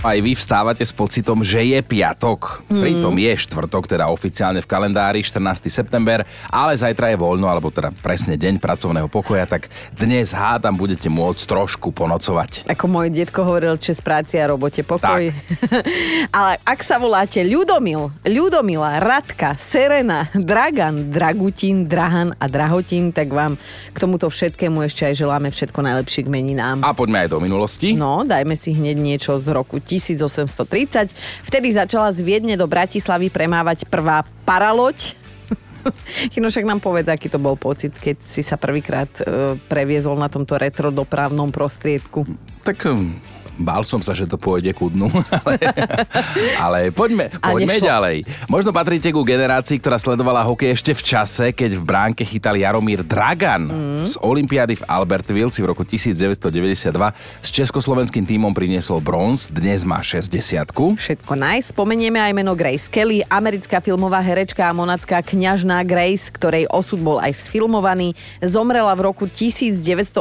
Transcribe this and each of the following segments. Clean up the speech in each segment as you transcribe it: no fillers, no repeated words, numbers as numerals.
Aj vy vstávate s pocitom, že je piatok. Pritom je štvrtok, teda oficiálne v kalendári, 14. september, ale zajtra je voľno, alebo teda presne deň pracovného pokoja, tak dnes hádam budete môcť trošku ponocovať. Ako môj detko hovoril, čest práci a robote pokoj. Ale ak sa voláte Ľudomil, Ľudomila, Radka, Serena, Dragan, Dragutin, Drahan a Drahotin, tak vám k tomuto všetkému ešte aj želáme všetko najlepšie k meninám. A poďme aj do minulosti. No, dajme si hneď niečo z roku 1830. Vtedy začala z Viedne do Bratislavy premávať prvá paraloď. No však nám povedz, aký to bol pocit, keď si sa prvýkrát previezol na tomto retrodopravnom prostriedku. Tak bál som sa, že to pôjde ku dnu, ale poďme ďalej. Možno patríte ku generácii, ktorá sledovala hokej ešte v čase, keď v bránke chytal Jaromír Dragan. Z olympiády v Albertville si v roku 1992 s československým tímom priniesol bronz, dnes má 60-ku. Všetko nice. Spomenieme aj meno Grace Kelly, americká filmová herečka a monacká kňažná Grace, ktorej osud bol aj sfilmovaný. Zomrela v roku 1982,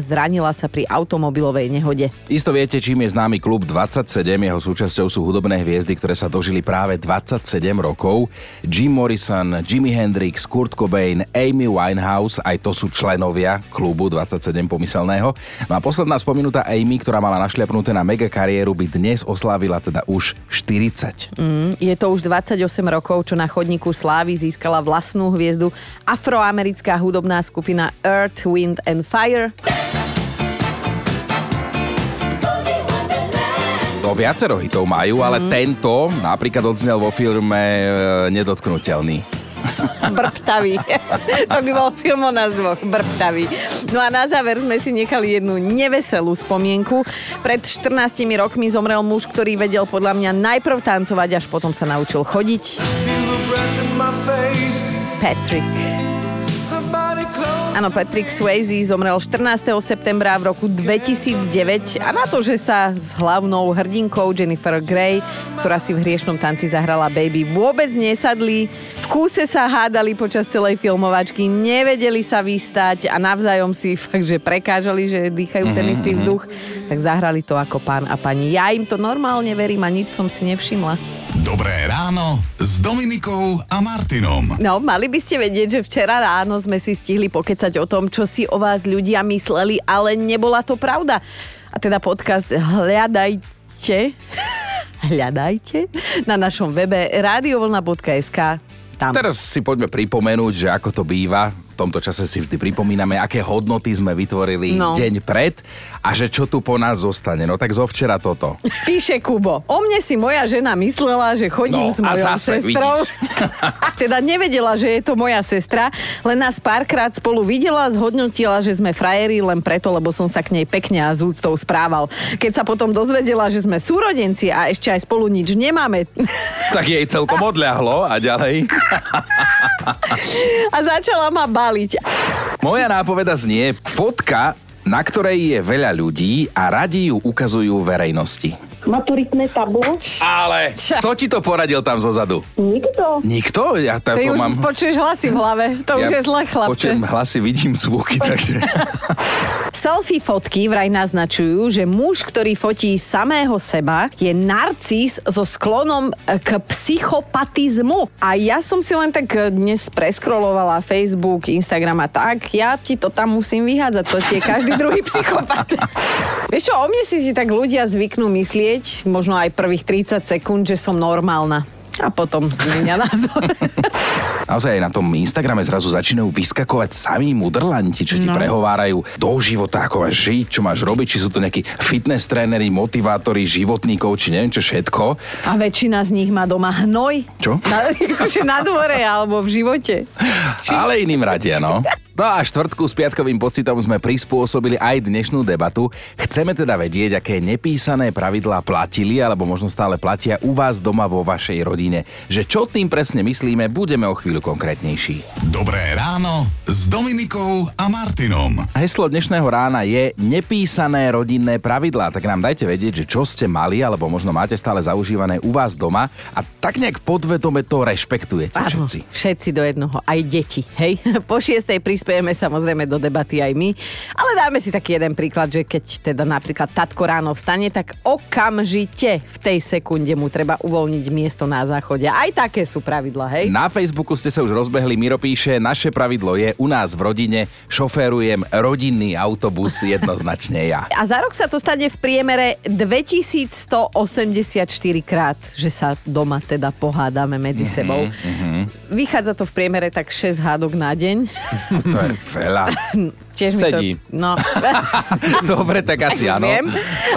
zranila sa pri automobilovej nehode. Isto viete, čím je známy klub 27, jeho súčasťou sú hudobné hviezdy, ktoré sa dožili práve 27 rokov. Jim Morrison, Jimi Hendrix, Kurt Cobain, Amy Winehouse, aj to sú členovia klubu 27 pomyselného. No a posledná spomenutá Amy, ktorá mala našľapnuté na mega kariéru, by dnes oslávila teda už 40. Je to už 28 rokov, čo na chodníku slávy získala vlastnú hviezdu afroamerická hudobná skupina Earth, Wind and Fire. No, viacero hitov majú, ale tento napríklad odznel vo filme Nedotknuteľný. Brptavý. To by bol film o nás dvoch. Brptavý. No a na záver sme si nechali jednu neveselú spomienku. Pred 14 rokmi zomrel muž, ktorý vedel podľa mňa najprv tancovať, až potom sa naučil chodiť. Patrick. Áno, Patrick Swayze zomrel 14. septembra v roku 2009 a na to, že sa s hlavnou hrdinkou Jennifer Grey, ktorá si v hriešnom tanci zahrala Baby, vôbec nesadli. V kúse sa hádali počas celej filmovačky, nevedeli sa vystať a navzájom si fakt, že prekážali, že dýchajú ten istý vzduch, tak zahrali to ako pán a pani. Ja im to normálne verím a nič som si nevšimla. Dobré ráno s Dominikou a Martinom. No, mali by ste vedieť, že včera ráno sme si stihli pokecať o tom, čo si o vás ľudia mysleli, ale nebola to pravda. A teda podcast hľadajte na našom webe radiovlna.sk. Tam. Teraz si poďme pripomenúť, že ako to býva. V tomto čase si vždy pripomíname, aké hodnoty sme vytvorili deň pred a že čo tu po nás zostane. No tak zo včera toto. Píše Kubo, o mne si moja žena myslela, že chodím s mojou sestrou. Teda nevedela, že je to moja sestra, len nás párkrát spolu videla, zhodnotila, že sme frajeri len preto, lebo som sa k nej pekne a s úctou správal. Keď sa potom dozvedela, že sme súrodenci a ešte aj spolu nič nemáme. Tak jej celkom odľahlo a ďalej. A začala ma baliť. Moja nápoveda znie fotka, na ktorej je veľa ľudí a radi ju ukazujú verejnosti. Maturitné tabu. Ale kto ti to poradil tam zozadu? Nikto. Nikto? Ja tam to mám. Ty už počuješ hlasy v hlave. To už je zle, chlapče. Počujem hlasy, vidím zvuky, takže... Selfie fotky vraj naznačujú, že muž, ktorý fotí samého seba, je narcis so sklonom k psychopatizmu. A ja som si len tak dnes preskrolovala Facebook, Instagram a tak. Ja ti to tam musím vyhádzať, to je každý druhý psychopat. Vieš čo, o mne si tak ľudia zvyknú myslieť, možno aj prvých 30 sekúnd, že som normálna. A potom zmenia názor. Naozaj na tom Instagrame zrazu začínajú vyskakovať samí mudrlanti, čo ti prehovárajú do života, ako máš žiť, čo máš robiť, či sú to nejakí fitness tréneri, motivátori, životníkov, či neviem čo všetko. A väčšina z nich má doma hnoj. Čo? Na dvore alebo v živote. Či... Ale iným radia, no. No a štvrtku s piatkovým pocitom sme prispôsobili aj dnešnú debatu. Chceme teda vedieť, aké nepísané pravidlá platili, alebo možno stále platia u vás doma vo vašej rodine. Že čo tým presne myslíme, budeme o chvíľu konkrétnejší. Dobré ráno s Dominikou a Martinom. Heslo dnešného rána je nepísané rodinné pravidlá. Tak nám dajte vedieť, že čo ste mali, alebo možno máte stále zaužívané u vás doma a tak nejak podvedome to rešpektujete všetci. Všetci do jednoho, aj deti, hej? Po šiestej príspevku uspejeme samozrejme do debaty aj my, ale dáme si taký jeden príklad, že keď teda napríklad tatko ráno vstane, tak okamžite v tej sekunde mu treba uvoľniť miesto na záchode. Aj také sú pravidlá, hej? Na Facebooku ste sa už rozbehli, Miro píše, naše pravidlo je, u nás v rodine šoférujem rodinný autobus jednoznačne ja. A za rok sa to stane v priemere 2184 krát, že sa doma teda pohádame medzi sebou. Vychádza to v priemere tak 6 hádok na deň. To je veľa. Sedí. No. Dobre, tak asi áno.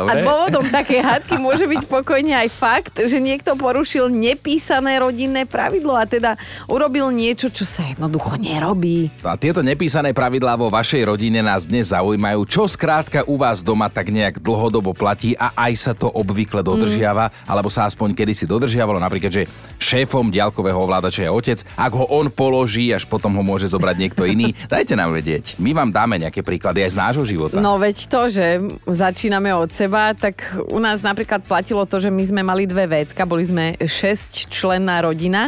A dôvodom takej hádky môže byť pokojne aj fakt, že niekto porušil nepísané rodinné pravidlo a teda urobil niečo, čo sa jednoducho nerobí. A tieto nepísané pravidlá vo vašej rodine nás dnes zaujímajú. Čo skrátka u vás doma tak nejak dlhodobo platí a aj sa to obvykle dodržiava, alebo sa aspoň kedysi dodržiavalo, napríklad, že šéfom diaľkového ovládača je otec, ak ho on položí, až potom ho môže zobrať niekto iný. Dajte nám vedieť. My vám dáme nejaké príklady aj z nášho života. No veď to, že začíname od seba, tak u nás napríklad platilo to, že my sme mali dve vécka, boli sme 6-členná rodina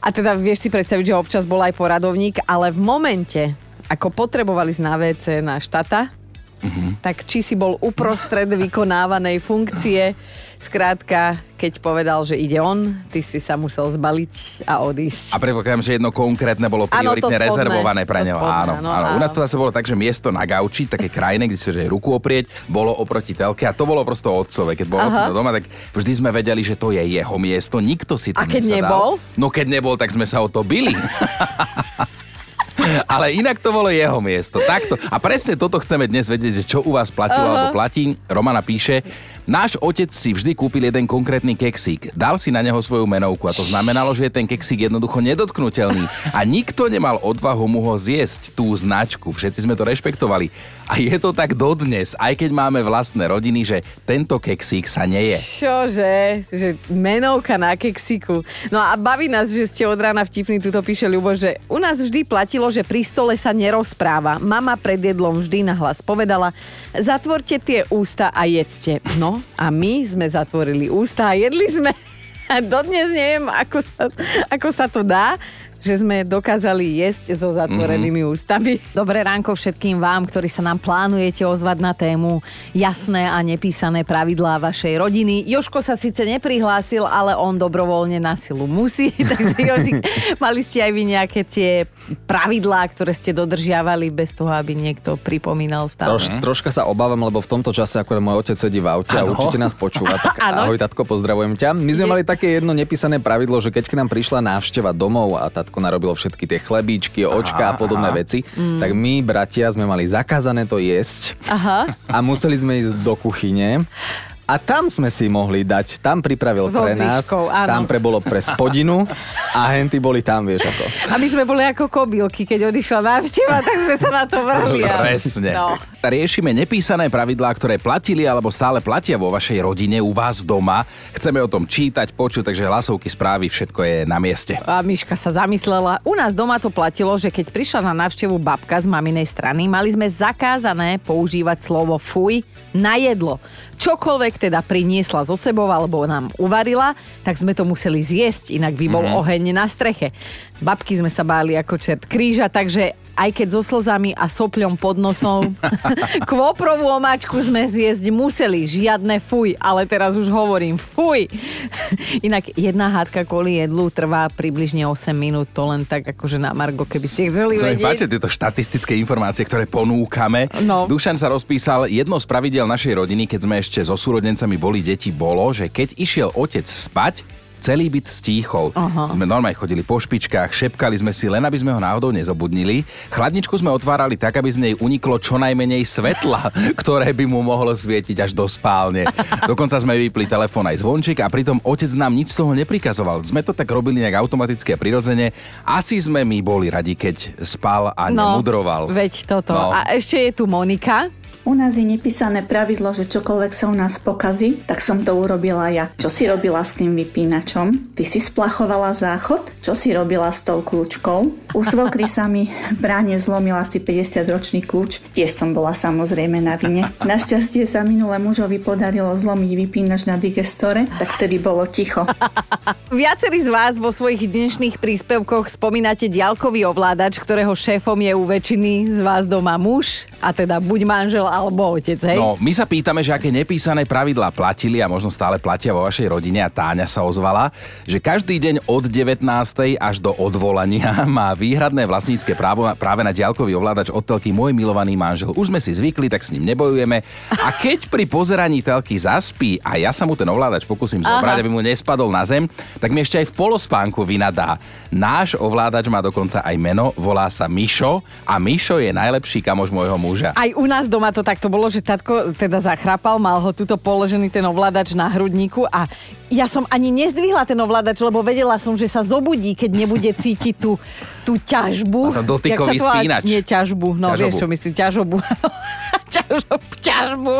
a teda vieš si predstaviť, že občas bol aj poradovník, ale v momente, ako potrebovali ísť na WC náš tata, tak či si bol uprostred vykonávanej funkcie, skrátka, keď povedal, že ide on, ty si sa musel zbaliť a odísť. A predpokladám, že jedno konkrétne bolo prioritne rezervované pre ňo. Áno. U nás to zase bolo tak, že miesto na gauči, také krajine, kde si že ruku oprieť, bolo oproti telke a to bolo prosto otcové. Keď bol otec doma, tak vždy sme vedeli, že to je jeho miesto, nikto si tam nesadal. A keď nebol? No keď nebol, tak sme sa o to bili. Ale inak to bolo jeho miesto. Takto. A presne toto chceme dnes vedieť, že čo u vás platilo alebo platí. Romana píše, náš otec si vždy kúpil jeden konkrétny keksík. Dal si na neho svoju menovku a to znamenalo, že je ten keksík jednoducho nedotknuteľný. A nikto nemal odvahu mu ho zjesť, tú značku. Všetci sme to rešpektovali. A je to tak dodnes, aj keď máme vlastné rodiny, že tento keksík sa neje. Čože? Že menovka na keksíku. No a baví nás, že ste od rána vtipní, tuto píše Ľubo, že u nás vždy platilo, že pri stole sa nerozpráva. Mama pred jedlom vždy nahlas povedala, zatvorte tie ústa a jedzte. No, a my sme zatvorili ústa a jedli sme. A dodnes neviem, ako sa to dá, že sme dokázali jesť so zatvorenými ústami. Dobré ránko všetkým vám, ktorí sa nám plánujete ozvať na tému jasné a nepísané pravidlá vašej rodiny. Jožko sa síce neprihlásil, ale on dobrovoľne na silu musí. Takže Jožik, mali ste aj vy nejaké tie pravidlá, ktoré ste dodržiavali bez toho, aby niekto pripomínal stále? Troška sa obávam, lebo v tomto čase akorát môj otec sedí v aute a určite nás počúva. Tak ahoj, tatko, pozdravujem ťa. My sme mali také jedno nepísané pravidlo, že keď k nám prišla návšteva domov a tatko narobilo všetky tie chlebíčky, očka a podobné veci, tak my, bratia, sme mali zakázané to jesť a museli sme ísť do kuchyne a tam sme si mohli dať, tam pripravil so pre nás, tam bolo pre spodinu a henty boli tam, vieš ako. A my sme boli ako kobylky, keď odišla návšteva, tak sme sa na to vrhli. Presne. No. Riešime nepísané pravidlá, ktoré platili alebo stále platia vo vašej rodine, u vás doma. Chceme o tom čítať, počuť, takže hlasovky, správy, všetko je na mieste. A Miška sa zamyslela. U nás doma to platilo, že keď prišla na návštevu babka z maminej strany, mali sme zakázané používať slovo fuj na jedlo. Čokoľvek teda priniesla zo sebou alebo nám uvarila, tak sme to museli zjesť, inak by bol oheň na streche. Babky sme sa báli ako čert kríža, takže aj keď so slzami a sopľom pod nosom kvoprovú omáčku sme zjesť museli. Žiadne fuj, ale teraz už hovorím fuj. Inak jedna hádka kvôli jedlu trvá približne 8 minút. To len tak akože na margo, keby ste chceli vedieť. Sa mi páčia tieto štatistické informácie, ktoré ponúkame. No. Dušan sa rozpísal, jedno z pravidiel našej rodiny, keď sme ešte so súrodencami boli deti, bolo, že keď išiel otec spať, celý byt stíchol. Sme normálne chodili po špičkách, šepkali sme si, len aby sme ho náhodou nezobudnili. Chladničku sme otvárali tak, aby z nej uniklo čo najmenej svetla, ktoré by mu mohlo svietiť až do spálne. Dokonca sme vypli telefón aj zvonček a pritom otec nám nič z toho neprikazoval. Sme to tak robili nejak automaticky a prirodzene. Asi sme my boli radi, keď spal a nemudroval. Veď toto. No. A ešte je tu Monika, U nás je nepísané pravidlo, že čokoľvek sa u nás pokazí, tak som to urobila ja. Čo si robila s tým vypínačom? Ty si splachovala záchod? Čo si robila s tou kľúčkou? U svokry sa mi bráne zlomila si 50-ročný kľúč. Tiež som bola samozrejme na vine. Našťastie sa minulé mužovi podarilo zlomiť vypínač na digestore, tak vtedy bolo ticho. Viacerí z vás vo svojich dnešných príspevkoch spomínate diaľkový ovládač, ktorého šéfom je u väčšiny z vás doma muž, a teda buď manžel alebo otec, hej? No, my sa pýtame, že aké nepísané pravidlá platili a možno stále platia vo vašej rodine, a Táňa sa ozvala, že každý deň od 19. až do odvolania má výhradné vlastnícke právo práve na diaľkový ovládač od telky Môj milovaný manžel. Už sme si zvykli, tak s ním nebojujeme. A keď pri pozeraní telky zaspí a ja sa mu ten ovládač pokúsim zobrať, aby mu nespadol na zem, tak mi ešte aj v polospánku vynadá. Náš ovládač má dokonca aj meno, volá sa Mišo, a Mišo je najlepší kamoš môjho muža. Aj u nás doma to takto bolo, že tatko teda zachrapal, mal ho tuto položený ten ovládač na hrudníku a ja som ani nezdvihla ten ovládač, lebo vedela som, že sa zobudí, keď nebude cítiť tú ťažbu. A to dotykový spínač. Nie ťažbu, no ťažobu. Vieš, čo myslím, ťažobu. ťažbu.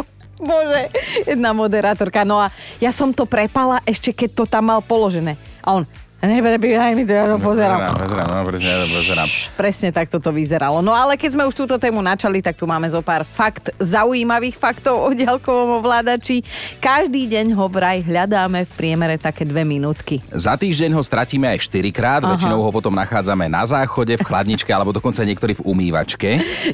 Bože, jedna moderátorka. No a ja som to prepala ešte, keď to tam mal položené. A on... Pozerám. Presne tak toto vyzeralo. No ale keď sme už túto tému načali, tak tu máme zo pár zaujímavých faktov o diaľkovom ovládači. Každý deň ho vraj hľadáme v priemere také 2 minútky. Za týždeň ho stratíme aj 4-krát, väčšinou ho potom nachádzame na záchode, v chladničke alebo dokonca niektorí v umývačke.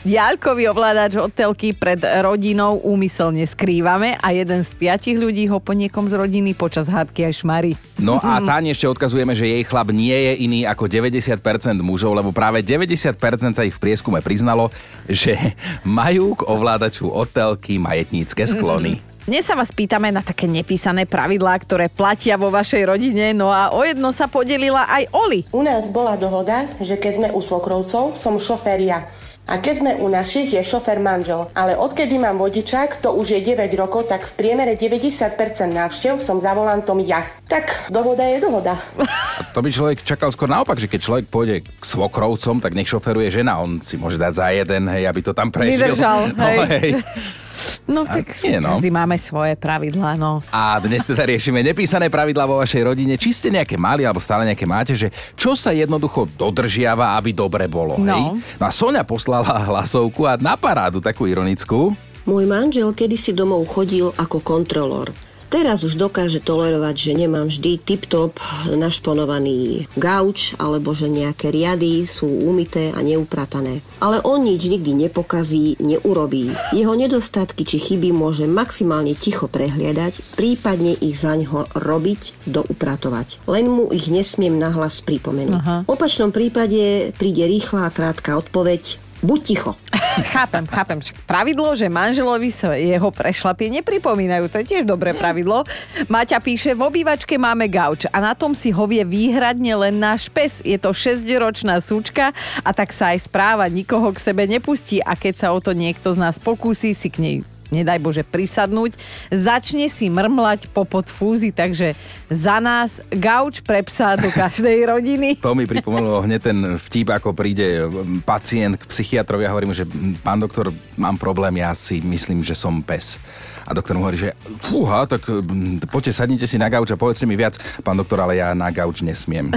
Diaľkový ovládač od telky pred rodinou úmyselne skrývame a 1 z 5 ľudí ho po niekom z rodiny počas hádky aj šmarí. No a Táni ešte odkazujeme, že jej chlap nie je iný ako 90% mužov, lebo práve 90% sa ich v prieskume priznalo, že majú k ovládaču od telky majetnícke sklony. Dnes sa vás pýtame na také nepísané pravidlá, ktoré platia vo vašej rodine, no a o jedno sa podelila aj Oli. U nás bola dohoda, že keď sme u svokrovcov, som šofér ja. A keď sme u našich, je šofér manžel. Ale odkedy mám vodičák, to už je 9 rokov, tak v priemere 90% návštev som za volantom ja. Tak dohoda je dohoda. To by človek čakal skôr naopak, že keď človek pôjde k svokrovcom, tak nech šoferuje žena. On si môže dať za jeden, hej, aby to tam prežil. Vydržal, hej. No, hej. No tak každý máme svoje pravidlá, no. A dnes teda riešime nepísané pravidlá vo vašej rodine. Či ste nejaké mali, alebo stále nejaké máte, že čo sa jednoducho dodržiava, aby dobre bolo, hej? No a Soňa poslala hlasovku a na parádu takú ironickú. Môj manžel kedysi domov chodil ako kontrolór. Teraz už dokáže tolerovať, že nemám vždy tip-top našponovaný gauč, alebo že nejaké riady sú umyté a neupratané. Ale on nič nikdy nepokazí, neurobí. Jeho nedostatky či chyby môže maximálne ticho prehliadať, prípadne ich zaňho robiť, doupratovať. Len mu ich nesmiem nahlas pripomenúť. Aha. V opačnom prípade príde rýchla a krátka odpoveď: buď ticho. Chápem. Pravidlo, že manželovi sa jeho prešlapie nepripomínajú, to je tiež dobré pravidlo. Maťa píše, v obývačke máme gauč a na tom si hovie výhradne len náš pes. Je to 6-ročná súčka a tak sa aj správa, nikoho k sebe nepustí a keď sa o to niekto z nás pokúsi si k nej, nedaj Bože, prisadnúť, začne si mrmlať popod fúzy, takže za nás gauč pre psa do každej rodiny. To mi pripomenulo hneď ten vtip, ako príde pacient k psychiatrovi a hovorí mu, že pán doktor, mám problém, ja si myslím, že som pes. A doktor mu hovorí, že fúha, tak poďte, sadnite si na gauč a povedzte mi viac. Pán doktor, ale ja na gauč nesmiem.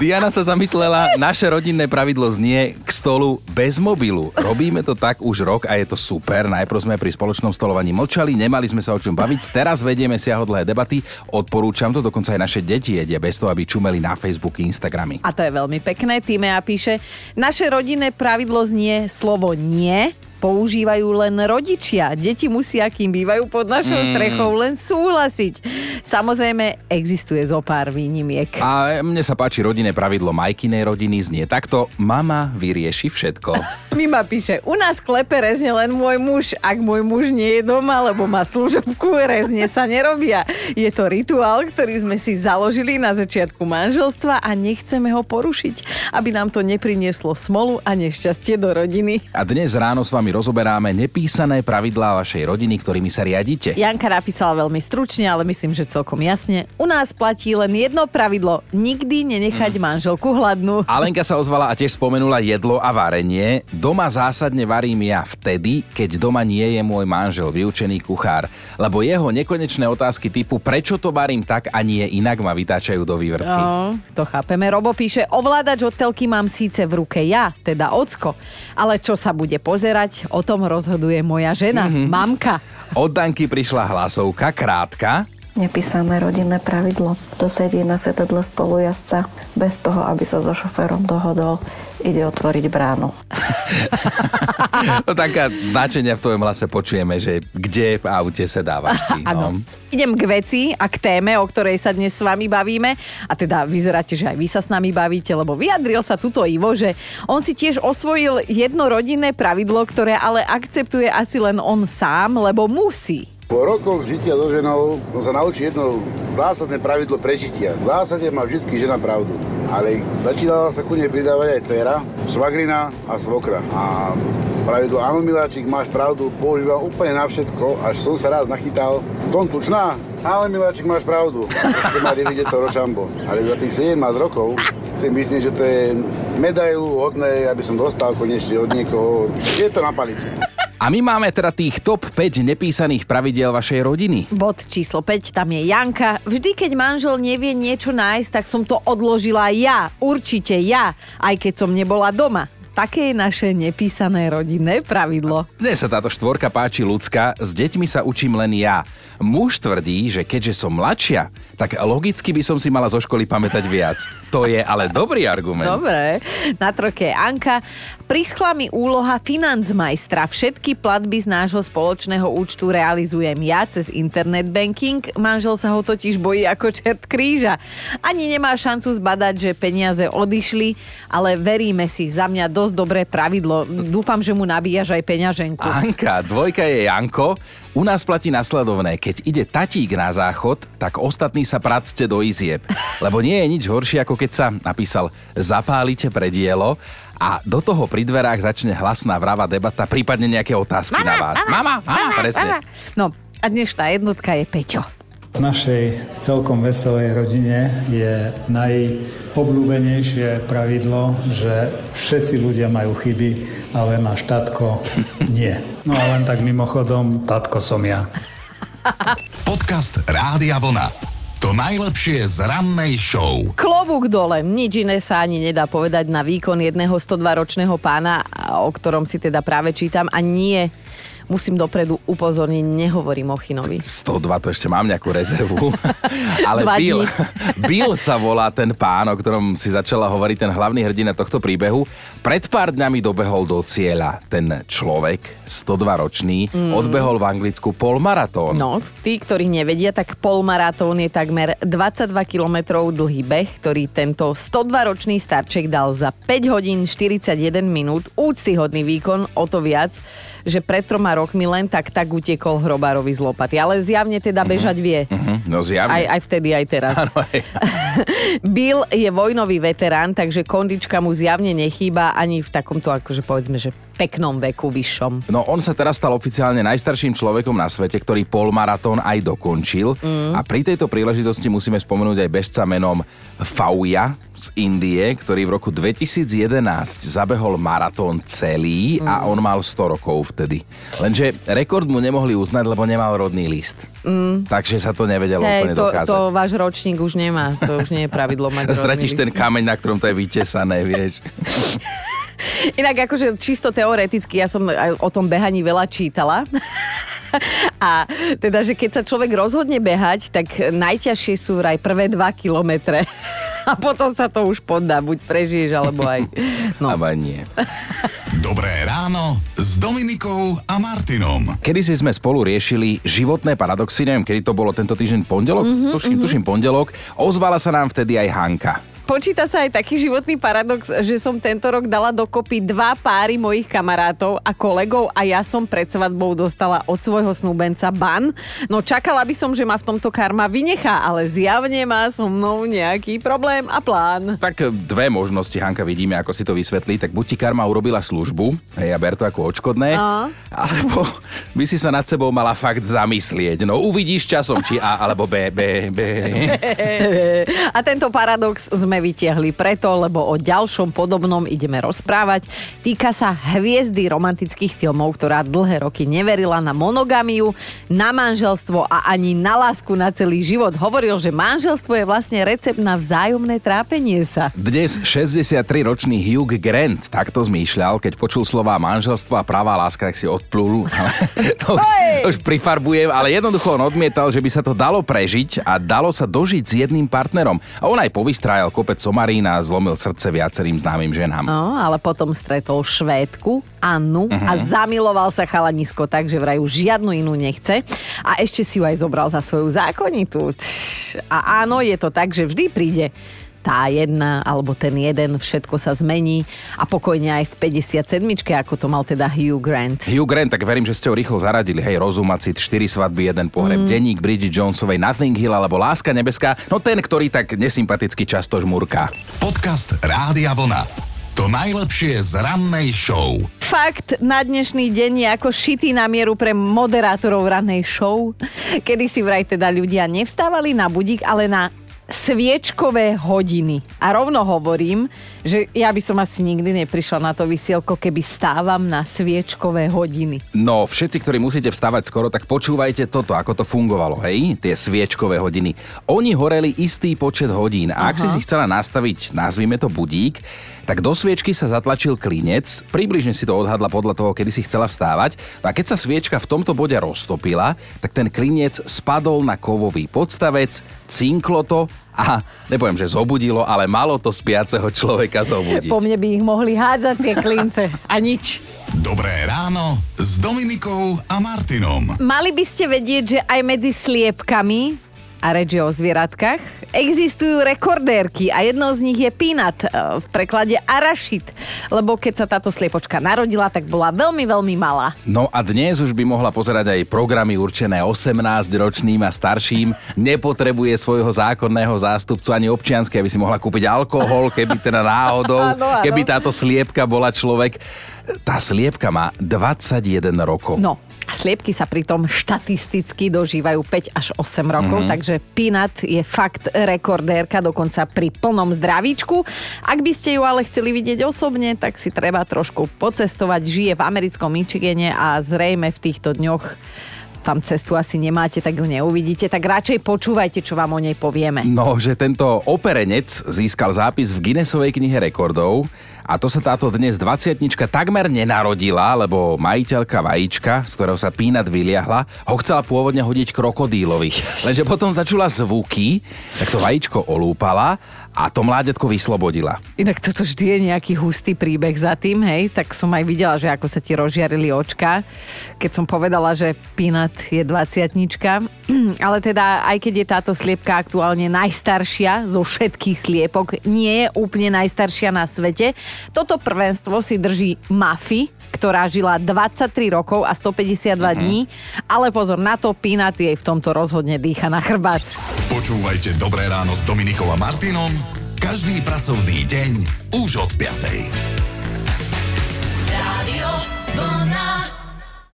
Diana sa zamyslela, naše rodinné pravidlo znie k stolu bez mobilu. Robíme to tak už rok a je to super. Najprv sme pri spoločnom stolovaní mlčali, nemali sme sa o čom baviť. Teraz vedieme siahodlhé debaty. Odporúčam to, dokonca aj naše deti jedia bez toho, aby čumeli na Facebooky, Instagramy. A to je veľmi pekné. Tímea píše, naše rodinné pravidlo znie slovo nie. Používajú len rodičia. Deti musia, kým bývajú pod našou strechou, len súhlasiť. Samozrejme, existuje zo pár výnimiek. A mne sa páči rodinné pravidlo Majkinej rodiny, znie takto: mama vyrieši všetko. Mima píše, u nás klepe rezne len môj muž. Ak môj muž nie je doma, lebo má služobku, rezne sa nerobia. Je to rituál, ktorý sme si založili na začiatku manželstva a nechceme ho porušiť, aby nám to neprinieslo smolu a nešťastie do rodiny. A dnes ráno s vami rozoberáme nepísané pravidlá vašej rodiny, ktorými sa riadite. Janka napísala veľmi stručne, ale myslím, že celkom jasne. U nás platí len jedno pravidlo. Nikdy nenechať manželku hladnú. Alenka sa ozvala a tiež spomenula jedlo a varenie. Doma zásadne varím ja vtedy, keď doma nie je môj manžel, vyučený kuchár. Lebo jeho nekonečné otázky typu prečo to varím tak a nie inak ma vytáčajú do vývrtky. No, to chápeme. Robo píše, ovládač od telky mám síce v ruke ja, teda ocko. Ale čo sa bude pozerať, o tom rozhoduje moja žena, mamka. Od Danky prišla hlasovka, krátka. Nepísané rodinné pravidlo. Kto sedí na sedadle spolujazca bez toho, aby sa so šoférom dohodol, ide otvoriť bránu. No taká značenia v tvojom hlase počujeme, že kde v aute sedávaš ty. No. Idem k veci a k téme, o ktorej sa dnes s vami bavíme. A teda vyzeráte, že aj vy sa s nami bavíte, lebo vyjadril sa tuto Ivo, že on si tiež osvojil jedno rodinné pravidlo, ktoré ale akceptuje asi len on sám, lebo musí. Po rokoch žitia so ženou sa naučí jedno zásadné pravidlo prežitia. V zásade má vždy žena pravdu, ale začínala sa ku nej pridávať aj dcera, švagrina a svokra. A pravidlo áno miláčik, máš pravdu, používal úplne na všetko, až som sa raz nachytal. Som tučná, ale miláčik, máš pravdu. Ešte má 9 ročambo, ale za tých 17 rokov si myslím, že to je medailu hodné, aby som dostal konečne od niekoho. Je to na palicu. A my máme teda tých top 5 nepísaných pravidiel vašej rodiny. Bod číslo 5, tam je Janka. Vždy, keď manžel nevie niečo nájsť, tak som to odložila ja. Určite ja, aj keď som nebola doma. Také je naše nepísané rodinné pravidlo. Mne sa táto štvorka páči, Lucka. S deťmi sa učím len ja. Muž tvrdí, že keďže som mladšia, tak logicky by som si mala zo školy pamätať viac. To je ale dobrý argument. Dobre. Na trojke je Anka. Prischla mi úloha financmajstra. Všetky platby z nášho spoločného účtu realizujem ja cez internet banking. Manžel sa ho totiž bojí ako čert kríža. Ani nemá šancu zbadať, že peniaze odišli, ale veríme si, za mňa dosť dobré pravidlo. Dúfam, že mu nabíjaš aj peňaženku. Anka, dvojka je Janko. U nás platí nasledovné, keď ide tatík na záchod, tak ostatní sa practe do izieb. Lebo nie je nič horšie, ako keď sa, napísal, zapálite predielo a do toho pri dverách začne hlasná vravá debata, prípadne nejaké otázky mama, na vás. Mama, presne. Mama. No a dnešná jednotka je Peťo. V našej celkom veselej rodine je najobľúbenejšie pravidlo, že všetci ľudia majú chyby, ale náš tatko nie. No a len tak mimochodom, tatko som ja. Podcast Rádia Vlna. To najlepšie z rannej show. Klobúk dole, nič iné sa ani nedá povedať na výkon jedného 102-ročného pána, o ktorom si teda práve čítam, a nie... Musím dopredu upozorniť, nehovorím o Chinovi. 102, to ešte mám nejakú rezervu. Ale Bill sa volá ten pán, o ktorom si začala hovoriť, ten hlavný hrdina tohto príbehu. Pred pár dňami dobehol do cieľa. Ten človek, 102-ročný, odbehol v Anglicku polmaratón. No, tí, ktorí nevedia, tak polmaratón je takmer 22 kilometrov dlhý beh, ktorý tento 102-ročný starček dal za 5 hodín 41 minút. Úctyhodný výkon, o to viac, že pred 3 rokmi len tak utekol hrobárovi z lopaty. Ale zjavne teda bežať vie. No zjavne. Aj vtedy, aj teraz. Ano, aj. Bill je vojnový veterán, takže kondička mu zjavne nechýba ani v takomto, akože povedzme, že peknom veku vyššom. No on sa teraz stal oficiálne najstarším človekom na svete, ktorý polmaratón aj dokončil. A pri tejto príležitosti musíme spomenúť aj bežca menom Fauja z Indie, ktorý v roku 2011 zabehol maratón celý a on mal 100 rokov vtedy. Lenže rekord mu nemohli uznať, lebo nemal rodný list. Takže sa to nevedelo úplne dokázať. To váš ročník už nemá, to už nie je pravidlo mať rodný list. Stratíš ten kameň, na ktorom to je vytesané, vieš. Inak akože čisto teoreticky, ja som o tom behaní veľa čítala. A teda, že keď sa človek rozhodne behať, tak najťažšie sú vraj prvé 2 kilometre. A potom sa to už poddá, buď prežiješ, alebo aj... No. Aba nie. Dobré ráno s Dominikou a Martinom. Kedy si sme spolu riešili životné paradoxy, neviem, kedy to bolo, tento týždeň pondelok? Tuším pondelok. Ozvala sa nám vtedy aj Hanka. Počíta sa aj taký životný paradox, že som tento rok dala dokopy 2 páry mojich kamarátov a kolegov a ja som pred svadbou dostala od svojho snúbenca ban. No čakala by som, že ma v tomto karma vynechá, ale zjavne má so mnou nejaký problém a plán. Tak 2 možnosti, Hanka, vidíme, ako si to vysvetlí. Tak buď ti karma urobila službu, hej, a ber to ako odškodné, alebo by si sa nad sebou mala fakt zamyslieť. No uvidíš časom, či A alebo B. A tento paradox sme vytiahli preto, lebo o ďalšom podobnom ideme rozprávať. Týka sa hviezdy romantických filmov, ktorá dlhé roky neverila na monogamiu, na manželstvo a ani na lásku na celý život. Hovoril, že manželstvo je vlastne recept na vzájomné trápenie sa. Dnes 63-ročný Hugh Grant takto zmýšľal, keď počul slová manželstvo a pravá láska, tak si odplul. To už prifarbujem, ale jednoducho on odmietal, že by sa to dalo prežiť a dalo sa dožiť s jedným partnerom. A on aj povystrajal kopec somarín a zlomil srdce viacerým známym ženám. No, ale potom stretol Švédku, Annu, a zamiloval sa chalanisko, takže vraj už žiadnu inú nechce. A ešte si ju aj zobral za svoju zákonitú. A áno, je to tak, že vždy príde tá jedna alebo ten jeden, všetko sa zmení a pokojne aj v 57-čke, ako to mal teda Hugh Grant. Hugh Grant, tak verím, že ste ho rýchlo zaradili. Hej, Rozumacit, 4 svadby, 1 pohreb, denník Bridget Jonesovej, Nothing Hill alebo Láska nebeská, no ten, ktorý tak nesympaticky často žmurká. Podcast Rádia Vlna. To najlepšie z rannej show. Fakt na dnešný deň je ako šitý na mieru pre moderátorov rannej show. Kedy si vraj teda ľudia nevstávali na budík, ale na sviečkové hodiny. A rovno hovorím, že ja by som asi nikdy neprišla na to vysielko, keby stávam na sviečkové hodiny. No, všetci, ktorí musíte vstávať skoro, tak počúvajte toto, ako to fungovalo, hej? Tie sviečkové hodiny. Oni horeli istý počet hodín a ak si chcela nastaviť, nazvime to budík, tak do sviečky sa zatlačil klinec, približne si to odhadla podľa toho, kedy si chcela vstávať, a keď sa sviečka v tomto bode roztopila, tak ten klinec spadol na kovový podstavec, cinklo to a nepoviem, že zobudilo, ale malo to spiaceho človeka zobudiť. Po mne by ich mohli hádzať tie klince a nič. Dobré ráno s Dominikou a Martinom. Mali by ste vedieť, že aj medzi sliepkami a reč je o zvieratkách, existujú rekordérky a jednou z nich je Peanut, v preklade arašid, lebo keď sa táto sliepočka narodila, tak bola veľmi, veľmi malá. No a dnes už by mohla pozerať aj programy určené 18-ročným a starším. Nepotrebuje svojho zákonného zástupcu ani občianskej, aby si mohla kúpiť alkohol, keby teda náhodou, keby táto sliepka bola človek. Tá sliepka má 21 rokov. No. A sliepky sa pritom štatisticky dožívajú 5 až 8 rokov, takže Peanut je fakt rekordérka, dokonca pri plnom zdravíčku. Ak by ste ju ale chceli vidieť osobne, tak si treba trošku pocestovať. Žije v americkom Michigane a zrejme v týchto dňoch tam cestu asi nemáte, tak ju neuvidíte, tak radšej počúvajte, čo vám o nej povieme. No, že tento operenec získal zápis v Guinnessovej knihe rekordov a to sa táto dnes 20-tnička takmer nenarodila, lebo majiteľka vajíčka, z ktorého sa Peanut vyliahla, ho chcela pôvodne hodiť krokodílovi. Lenže potom začula zvuky, tak to vajíčko olúpala a to mláďatko vyslobodila. Inak toto vždy je nejaký hustý príbeh za tým, hej? Tak som aj videla, že ako sa ti rozžiarili očka, keď som povedala, že Peanut je 20-tnička. Ale teda, aj keď je táto sliepka aktuálne najstaršia zo všetkých sliepok, nie je úplne najstaršia na svete. Toto prvenstvo si drží Mafy, ktorá žila 23 rokov a 152 dní. Ale pozor na to, Peanut jej v tomto rozhodne dýcha na chrbát. Počúvajte Dobré ráno s Dominikou a Martinom každý pracovný deň už od 5.